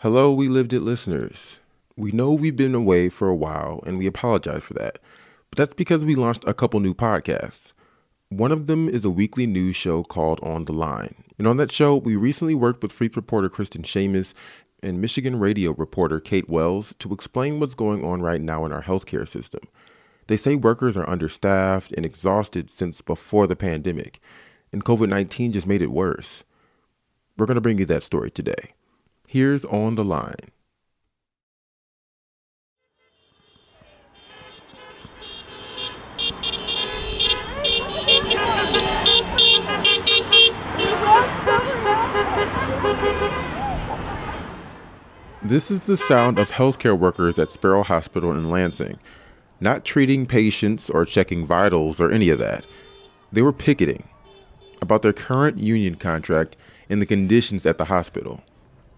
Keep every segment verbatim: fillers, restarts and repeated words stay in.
Hello, We Lived It listeners. We know we've been away for a while, and we apologize for that. But that's because we launched a couple new podcasts. One of them is a weekly news show called On the Line. And on that show, we recently worked with Free reporter Kristen Shamus and Michigan Radio reporter Kate Wells to explain what's going on right now in our healthcare system. They say workers are understaffed and exhausted since before the pandemic, and COVID nineteen just made it worse. We're going to bring you that story today. Here's On the Line. This is the sound of healthcare workers at Sparrow Hospital in Lansing. Not treating patients or checking vitals or any of that. They were picketing about their current union contract and the conditions at the hospital.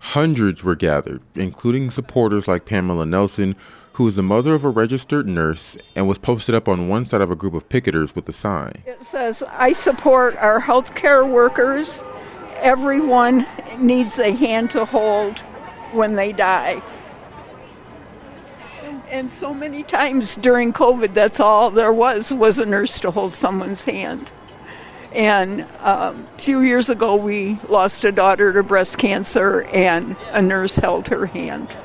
Hundreds were gathered, including supporters like Pamela Nelson, who is the mother of a registered nurse and was posted up on one side of a group of picketers with a sign. It says, "I support our healthcare workers. Everyone needs a hand to hold when they die." And so many times during COVID, that's all there was, was a nurse to hold someone's hand. And um, a few years ago, we lost a daughter to breast cancer, and a nurse held her hand.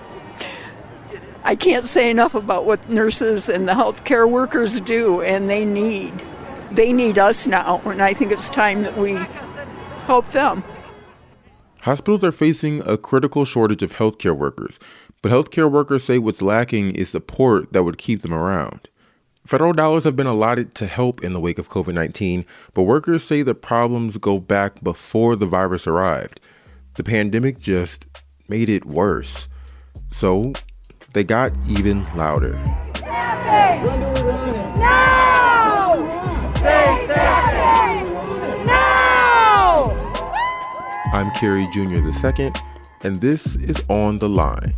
I can't say enough about what nurses and the healthcare workers do, and they need. They need us now, and I think it's time that we help them. Hospitals are facing a critical shortage of healthcare workers, but healthcare workers say what's lacking is support that would keep them around. Federal dollars have been allotted to help in the wake of COVID nineteen, but workers say the problems go back before the virus arrived. The pandemic just made it worse. So they got even louder. I'm Kerry Junior the second, and this is On the Line.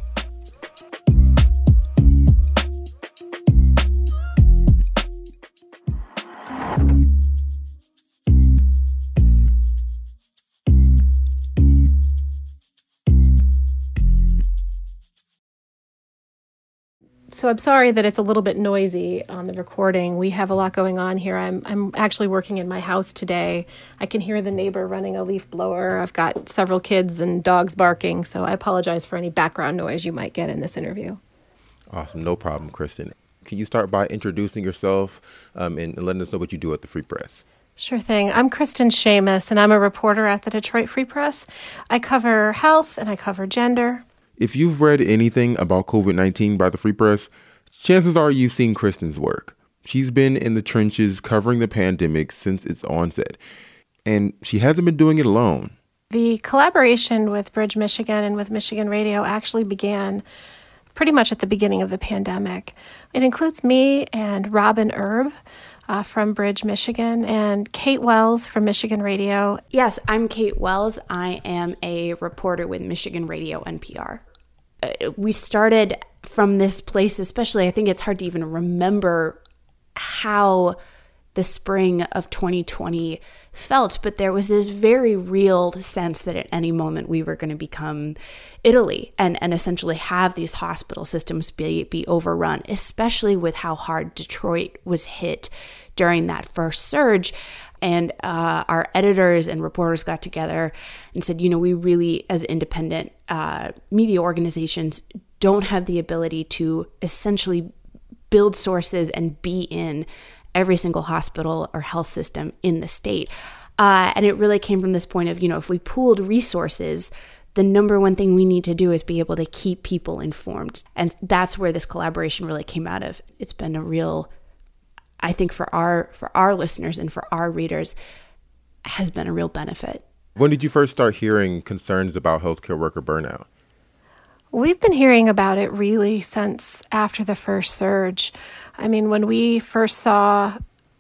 So I'm sorry that it's a little bit noisy on the recording. We have a lot going on here. I'm I'm actually working in my house today. I can hear the neighbor running a leaf blower. I've got several kids and dogs barking, so I apologize for any background noise you might get in this interview. Awesome. No problem, Kristen. Can you start by introducing yourself um, and letting us know what you do at the Free Press? Sure thing. I'm Kristen Shamus, and I'm a reporter at the Detroit Free Press. I cover health, and I cover gender. If you've read anything about COVID nineteen by the Free Press, chances are you've seen Kristen's work. She's been in the trenches covering the pandemic since its onset, and she hasn't been doing it alone. The collaboration with Bridge Michigan and with Michigan Radio actually began pretty much at the beginning of the pandemic. It includes me and Robin Erb uh, from Bridge Michigan and Kate Wells from Michigan Radio. Yes, I'm Kate Wells. I am a reporter with Michigan Radio and P R. We started from this place, especially, I think it's hard to even remember how the spring of twenty twenty felt, but there was this very real sense that at any moment we were going to become Italy and, and essentially have these hospital systems be, be overrun, especially with how hard Detroit was hit during that first surge. And uh, our editors and reporters got together and said, you know, we really, as independent uh, media organizations, don't have the ability to essentially build sources and be in every single hospital or health system in the state. Uh, and it really came from this point of, you know, if we pooled resources, the number one thing we need to do is be able to keep people informed. And that's where this collaboration really came out of. It's been a real, I think for our for our listeners and for our readers, has been a real benefit. When did you first start hearing concerns about healthcare worker burnout? We've been hearing about it really since after the first surge. I mean, when we first saw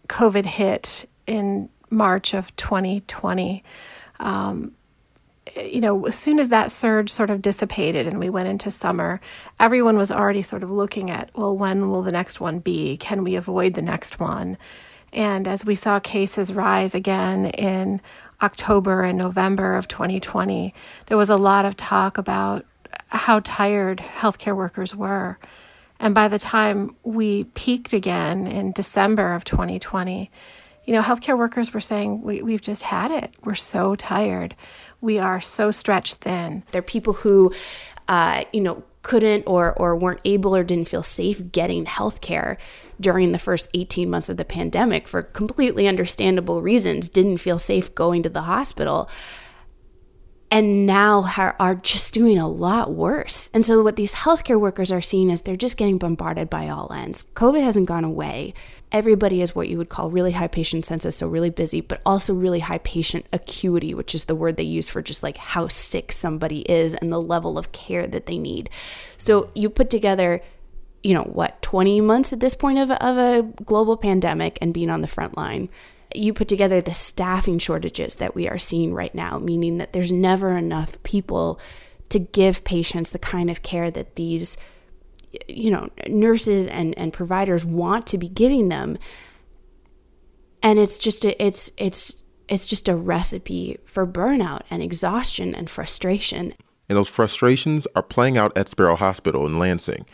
COVID hit in March of twenty twenty, um, you know, as soon as that surge sort of dissipated and we went into summer, everyone was already sort of looking at, well, when will the next one be? Can we avoid the next one? And as we saw cases rise again in October and November of twenty twenty, there was a lot of talk about how tired healthcare workers were. And by the time we peaked again in December of twenty twenty, you know, healthcare workers were saying, we, we've just had it. We're so tired. We are so stretched thin. They're people who, uh, you know, couldn't or or weren't able or didn't feel safe getting healthcare during the first eighteen months of the pandemic for completely understandable reasons, didn't feel safe going to the hospital, and now are just doing a lot worse. And so what these healthcare workers are seeing is they're just getting bombarded by all ends. COVID hasn't gone away. Everybody is what you would call really high patient census, so really busy, but also really high patient acuity, which is the word they use for just like how sick somebody is and the level of care that they need. So you put together, you know, what, twenty months at this point of, of a global pandemic and being on the front line. You put together the staffing shortages that we are seeing right now, meaning that there's never enough people to give patients the kind of care that these, you know, nurses and, and providers want to be giving them. And it's just a, it's it's it's just a recipe for burnout and exhaustion and frustration. And those frustrations are playing out at Sparrow Hospital in Lansing.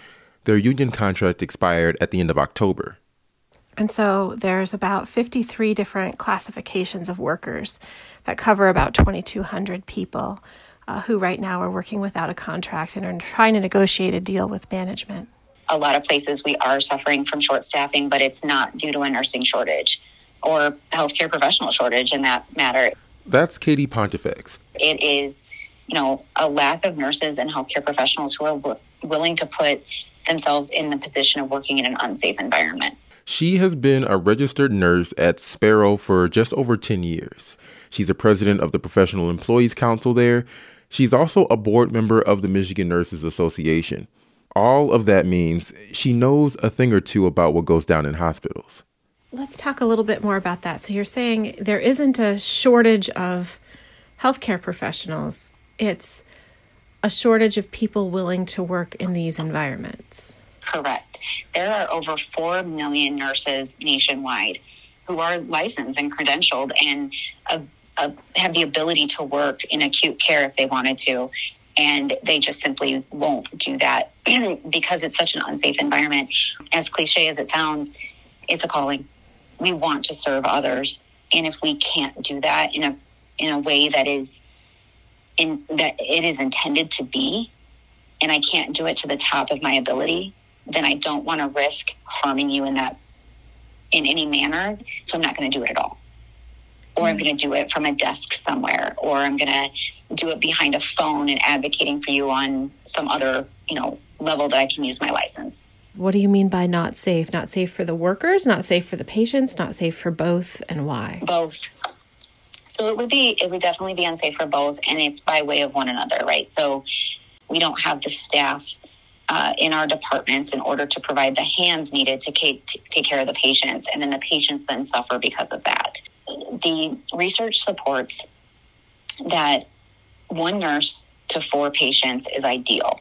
Their union contract expired at the end of October. And so there's about fifty-three different classifications of workers that cover about twenty-two hundred people uh, who right now are working without a contract and are trying to negotiate a deal with management. A lot of places we are suffering from short staffing, but it's not due to a nursing shortage or healthcare professional shortage in that matter. That's Katie Pontifex. It is, you know, a lack of nurses and healthcare professionals who are w- willing to put themselves in the position of working in an unsafe environment. She has been a registered nurse at Sparrow for just over ten years. She's the president of the Professional Employees Council there. She's also a board member of the Michigan Nurses Association. All of that means she knows a thing or two about what goes down in hospitals. Let's talk a little bit more about that. So you're saying there isn't a shortage of healthcare professionals. It's a shortage of people willing to work in these environments. Correct. There are over four million nurses nationwide who are licensed and credentialed and uh, uh, have the ability to work in acute care if they wanted to. And they just simply won't do that because it's such an unsafe environment. As cliche as it sounds, it's a calling. We want to serve others. And if we can't do that in a in a way that is in that it is intended to be, and I can't do it to the top of my ability, then I don't want to risk harming you in that, in any manner. So I'm not going to do it at all. Or I'm going to do it from a desk somewhere, or I'm going to do it behind a phone and advocating for you on some other, you know, level that I can use my license. What do you mean by not safe? Not safe for the workers, not safe for the patients, not safe for both, and why? Both. So it would be, it would definitely be unsafe for both. And it's by way of one another, right? So we don't have the staff Uh, in our departments in order to provide the hands needed to take, to take care of the patients, and then the patients then suffer because of that. The research supports that one nurse to four patients is ideal.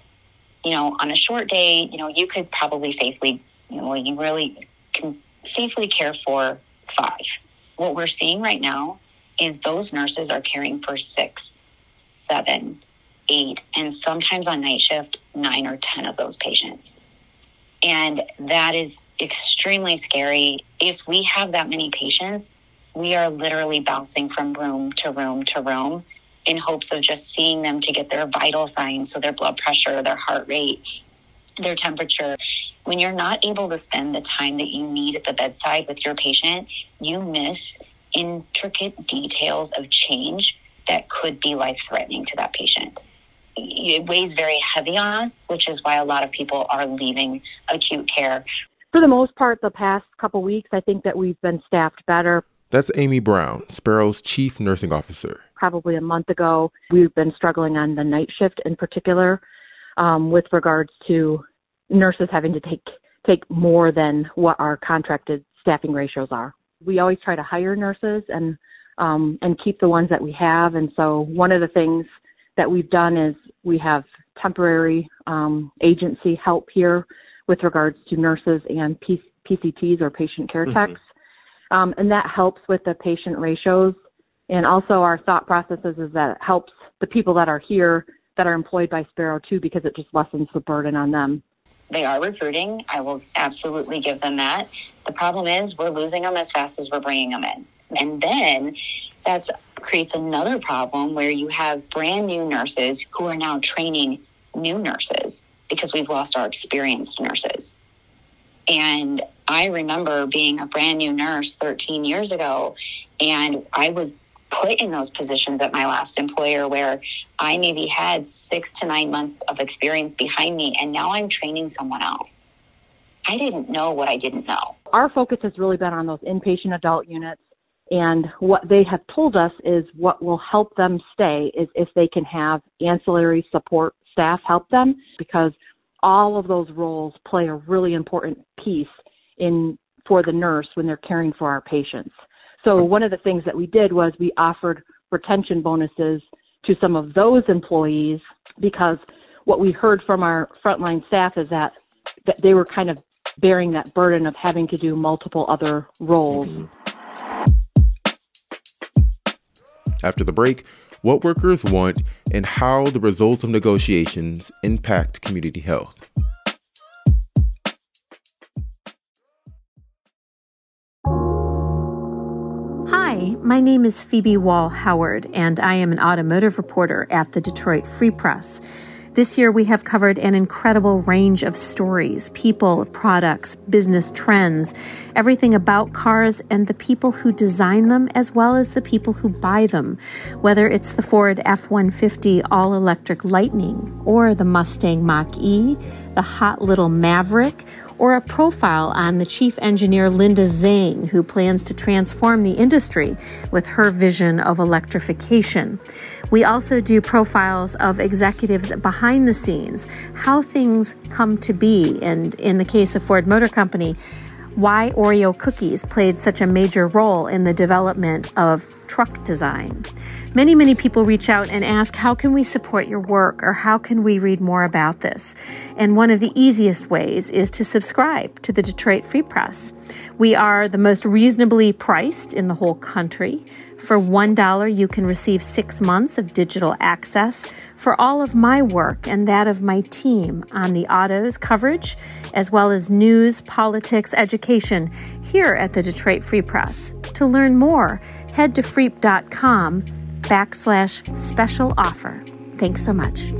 You know, on a short day, you know, you could probably safely, you know, you really can safely care for five. What we're seeing right now is those nurses are caring for six, seven, eight, and sometimes on night shift, nine or ten of those patients. And that is extremely scary. If we have that many patients, we are literally bouncing from room to room to room in hopes of just seeing them to get their vital signs, so their blood pressure, their heart rate, their temperature. When you're not able to spend the time that you need at the bedside with your patient, you miss intricate details of change that could be life-threatening to that patient. It weighs very heavy on us, which is why a lot of people are leaving acute care. For the most part, the past couple weeks, I think that we've been staffed better. That's Amy Brown, Sparrow's chief nursing officer. Probably a month ago, we've been struggling on the night shift in particular, um, with regards to nurses having to take take more than what our contracted staffing ratios are. We always try to hire nurses and um, and keep the ones that we have. And so one of the things that we've done is we have temporary um, agency help here with regards to nurses and P- PCTs or patient care mm-hmm. techs. Um, and that helps with the patient ratios. And also our thought processes is that it helps the people that are here that are employed by Sparrow too, because it just lessens the burden on them. They are recruiting. I will absolutely give them that. The problem is we're losing them as fast as we're bringing them in. And then that creates another problem where you have brand new nurses who are now training new nurses because we've lost our experienced nurses. And I remember being a brand new nurse thirteen years ago, and I was put in those positions at my last employer where I maybe had six to nine months of experience behind me, and now I'm training someone else. I didn't know what I didn't know. Our focus has really been on those inpatient adult units, and what they have told us is what will help them stay is if they can have ancillary support staff help them, because all of those roles play a really important piece in for the nurse when they're caring for our patients. So one of the things that we did was we offered retention bonuses to some of those employees, because what we heard from our frontline staff is that, that they were kind of bearing that burden of having to do multiple other roles. After the break, what workers want and how the results of negotiations impact community health. Hi, my name is Phoebe Wall Howard, and I am an automotive reporter at the Detroit Free Press. This year, we have covered an incredible range of stories, people, products, business trends, everything about cars and the people who design them, as well as the people who buy them, whether it's the Ford F one fifty all-electric Lightning, or the Mustang Mach-E, the hot little Maverick, or a profile on the chief engineer Linda Zhang, who plans to transform the industry with her vision of electrification. We also do profiles of executives behind the scenes, how things come to be, and in the case of Ford Motor Company, why Oreo cookies played such a major role in the development of truck design. Many, many people reach out and ask, how can we support your work, or how can we read more about this? And one of the easiest ways is to subscribe to the Detroit Free Press. We are the most reasonably priced in the whole country. For one dollar, you can receive six months of digital access for all of my work and that of my team on the autos coverage, as well as news, politics, education here at the Detroit Free Press. To learn more, head to freep.com backslash special offer. Thanks so much.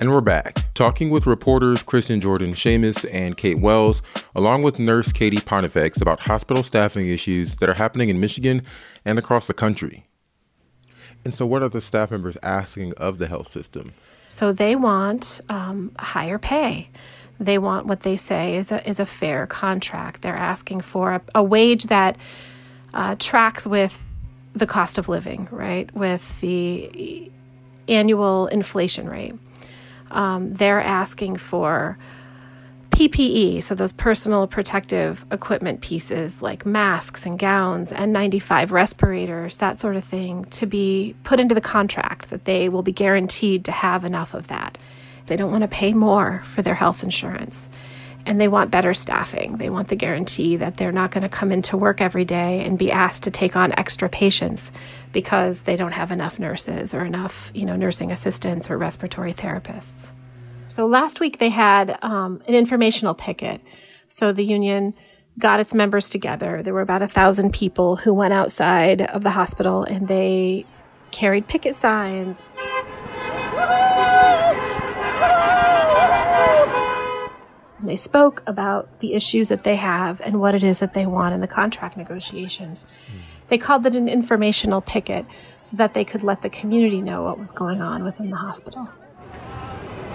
And we're back, talking with reporters Kristen Shamus and Kate Wells, along with nurse Katie Pontifex, about hospital staffing issues that are happening in Michigan and across the country. And so what are the staff members asking of the health system? So they want um, higher pay. They want what they say is a, is a fair contract. They're asking for a, a wage that uh, tracks with the cost of living, right, with the annual inflation rate. Um, they're asking for P P E, so those personal protective equipment pieces like masks and gowns, N ninety-five respirators, that sort of thing, to be put into the contract, that they will be guaranteed to have enough of that. They don't want to pay more for their health insurance, and they want better staffing. They want the guarantee that they're not going to come into work every day and be asked to take on extra patients because they don't have enough nurses or enough, you know, nursing assistants or respiratory therapists. So last week they had um, an informational picket. So the union got its members together. There were about a thousand people who went outside of the hospital, and they carried picket signs. They spoke about the issues that they have and what it is that they want in the contract negotiations. They called it an informational picket so that they could let the community know what was going on within the hospital.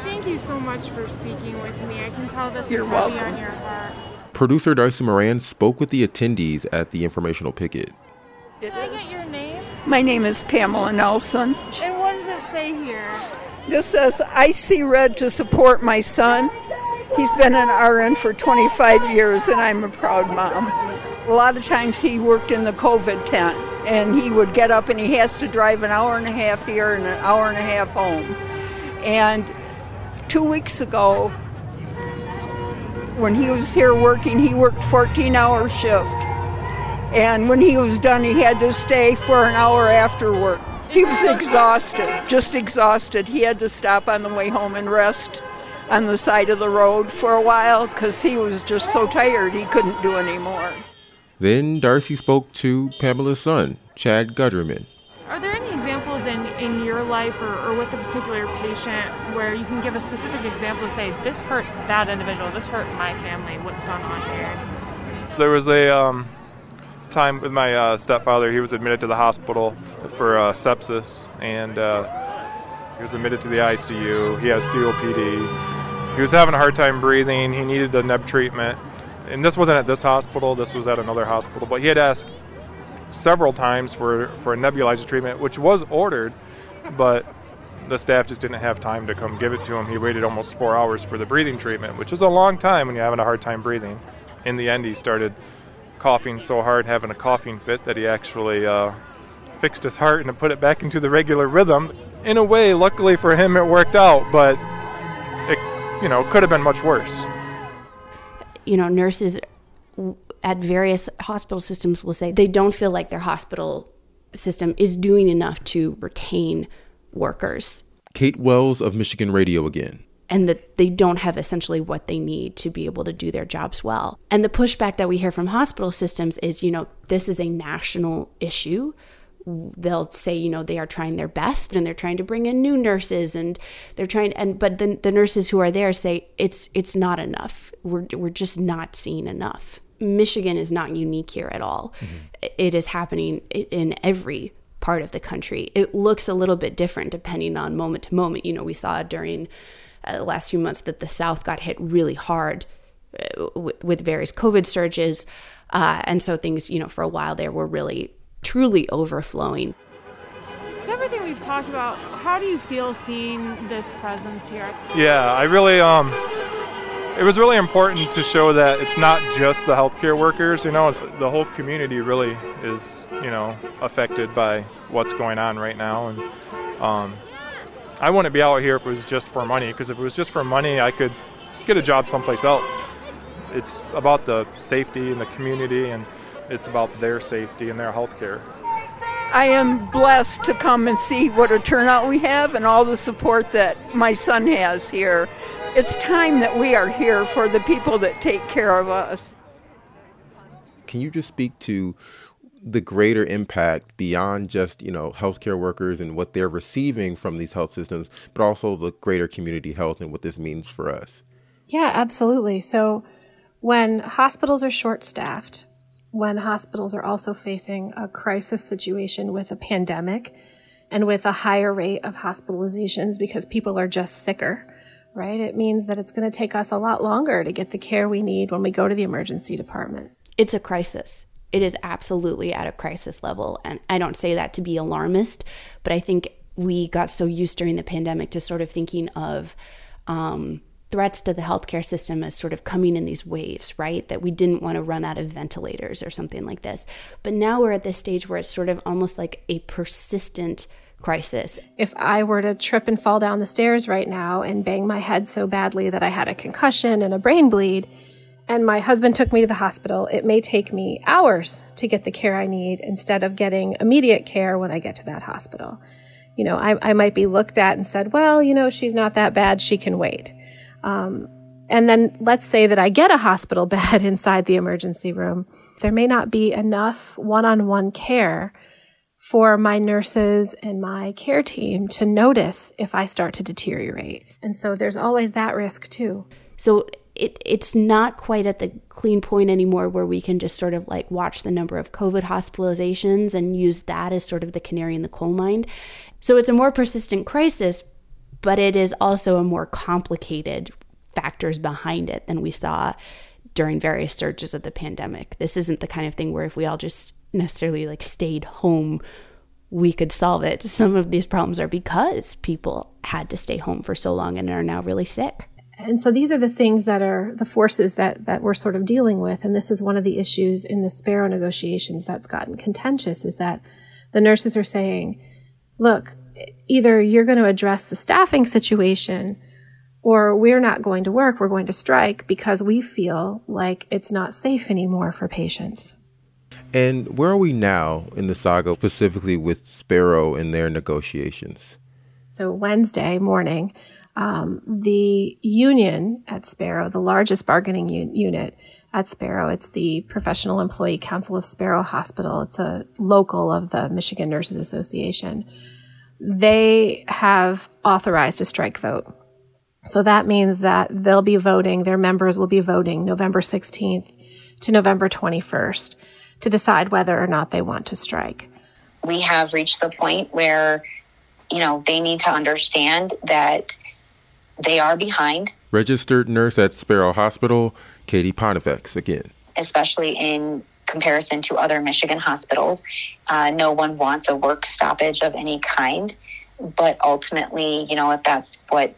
Thank you so much for speaking with me. I can tell this You're is heavy welcome. On your heart. Producer Darcy Moran spoke with the attendees at the informational picket. It Can I is. get your name? My name is Pamela Nelson. And what does it say here? This says, I see red to support my son. He's been an R N for twenty-five years, and I'm a proud mom. A lot of times he worked in the COVID tent, and he would get up, and he has to drive an hour and a half here and an hour and a half home. And two weeks ago, when he was here working, he worked fourteen-hour shift. And when he was done, he had to stay for an hour after work. He was exhausted, just exhausted. He had to stop on the way home and rest on the side of the road for a while because he was just so tired he couldn't do anymore. Then Darcy spoke to Pamela's son, Chad Gutterman. Are there any examples in, in your life or, or with a particular patient where you can give a specific example of, say, this hurt that individual, this hurt my family, what's going on here? There was a... Um time with my uh, stepfather. He was admitted to the hospital for uh, sepsis, and uh, he was admitted to the I C U. He has C O P D. He was having a hard time breathing. He needed the N E B treatment. And this wasn't at this hospital. This was at another hospital. But he had asked several times for, for a nebulizer treatment, which was ordered, but the staff just didn't have time to come give it to him. He waited almost four hours for the breathing treatment, which is a long time when you're having a hard time breathing. In the end, he started coughing so hard, having a coughing fit, that he actually uh, fixed his heart and put it back into the regular rhythm. In a way, luckily for him, it worked out, but it, you know, could have been much worse. You know, nurses at various hospital systems will say they don't feel like their hospital system is doing enough to retain workers. Kate Wells of Michigan Radio again. And that they don't have essentially what they need to be able to do their jobs well. And the pushback that we hear from hospital systems is, you know, this is a national issue. They'll say, you know, they are trying their best and they're trying to bring in new nurses and they're trying, and but the, the nurses who are there say, it's it's not enough. We're, we're just not seeing enough. Michigan is not unique here at all. Mm-hmm. It is happening in every part of the country. It looks a little bit different depending on moment to moment. You know, we saw during... Uh, the last few months that the South got hit really hard uh, w- with various COVID surges. Uh, and so things, you know, for a while there were really, truly overflowing. With everything we've talked about, how do you feel seeing this presence here? Yeah, I really, um, it was really important to show that it's not just the healthcare workers, you know, it's the whole community really is, you know, affected by what's going on right now. And, um, I wouldn't be out here if it was just for money, because if it was just for money, I could get a job someplace else. It's about the safety and the community, and it's about their safety and their health care. I am blessed to come and see what a turnout we have and all the support that my son has here. It's time that we are here for the people that take care of us. Can you just speak to the greater impact beyond just, you know, healthcare workers and what they're receiving from these health systems, but also the greater community health and what this means for us? Yeah, absolutely. So when hospitals are short-staffed, when hospitals are also facing a crisis situation with a pandemic and with a higher rate of hospitalizations because people are just sicker, right? It means that it's going to take us a lot longer to get the care we need when we go to the emergency department. It's a crisis. It is absolutely at a crisis level. And I don't say that to be alarmist, but I think we got so used during the pandemic to sort of thinking of um, threats to the healthcare system as sort of coming in these waves, right? That we didn't want to run out of ventilators or something like this. But now we're at this stage where it's sort of almost like a persistent crisis. If I were to trip and fall down the stairs right now and bang my head so badly that I had a concussion and a brain bleed, and my husband took me to the hospital, it may take me hours to get the care I need instead of getting immediate care when I get to that hospital. You know, I, I might be looked at and said, well, you know, she's not that bad. She can wait. Um, and then let's say that I get a hospital bed inside the emergency room. There may not be enough one-on-one care for my nurses and my care team to notice if I start to deteriorate. And so there's always that risk too. So It it's not quite at the clean point anymore where we can just sort of like watch the number of COVID hospitalizations and use that as sort of the canary in the coal mine. So it's a more persistent crisis, but it is also a more complicated factors behind it than we saw during various surges of the pandemic. This isn't the kind of thing where if we all just necessarily like stayed home, we could solve it. Some of these problems are because people had to stay home for so long and are now really sick. And so these are the things that are the forces that, that we're sort of dealing with. And this is one of the issues in the Sparrow negotiations that's gotten contentious, is that the nurses are saying, look, either you're going to address the staffing situation or we're not going to work, we're going to strike because we feel like it's not safe anymore for patients. And where are we now in the saga, specifically with Sparrow and their negotiations? So Wednesday morning, um, the union at Sparrow, the largest bargaining u- unit at Sparrow, it's the Professional Employee Council of Sparrow Hospital. It's a local of the Michigan Nurses Association. They have authorized a strike vote. So that means that they'll be voting, their members will be voting November sixteenth to November twenty-first to decide whether or not they want to strike. We have reached the point where, you know, they need to understand that they are behind. Registered nurse at Sparrow Hospital, Katie Pontifex again. Especially in comparison to other Michigan hospitals, uh, no one wants a work stoppage of any kind. But ultimately, you know, if that's what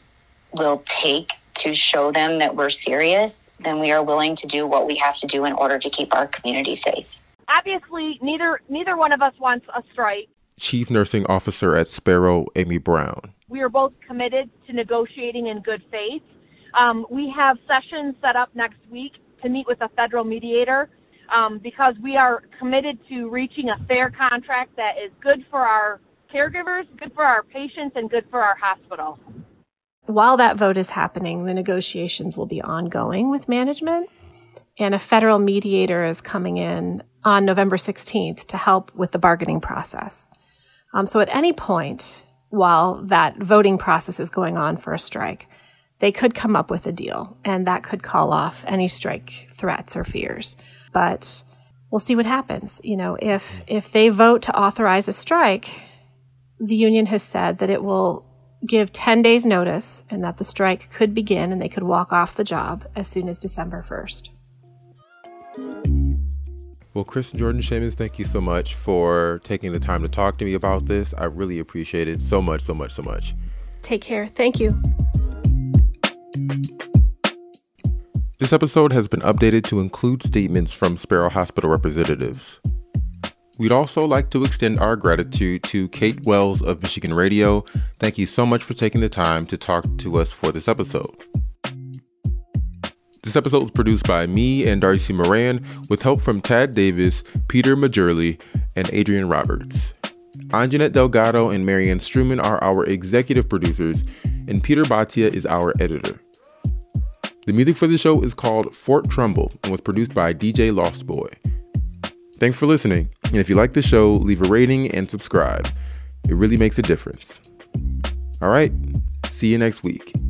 will take to show them that we're serious, then we are willing to do what we have to do in order to keep our community safe. Obviously, neither neither one of us wants a strike. Chief Nursing Officer at Sparrow, Amy Brown. We are both committed to negotiating in good faith. Um, we have sessions set up next week to meet with a federal mediator um, because we are committed to reaching a fair contract that is good for our caregivers, good for our patients, and good for our hospital. While that vote is happening, the negotiations will be ongoing with management, and a federal mediator is coming in on November sixteenth to help with the bargaining process. Um, so at any point while that voting process is going on for a strike, they could come up with a deal, and that could call off any strike threats or fears. But we'll see what happens. You know, if if they vote to authorize a strike, the union has said that it will give ten days notice and that the strike could begin and they could walk off the job as soon as December first. Well, Kristen Jordan Shamus, thank you so much for taking the time to talk to me about this. I really appreciate it so much, so much, so much. Take care. Thank you. This episode has been updated to include statements from Sparrow Hospital representatives. We'd also like to extend our gratitude to Kate Wells of Michigan Radio. Thank you so much for taking the time to talk to us for this episode. This episode was produced by me and Darcy Moran with help from Tad Davis, Peter Majorly, and Adrian Roberts. Anjanette Delgado and Marianne Struman are our executive producers, and Peter Bhatia is our editor. The music for the show is called Fort Trumbull and was produced by D J Lost Boy. Thanks for listening. And if you like the show, leave a rating and subscribe. It really makes a difference. All right. See you next week.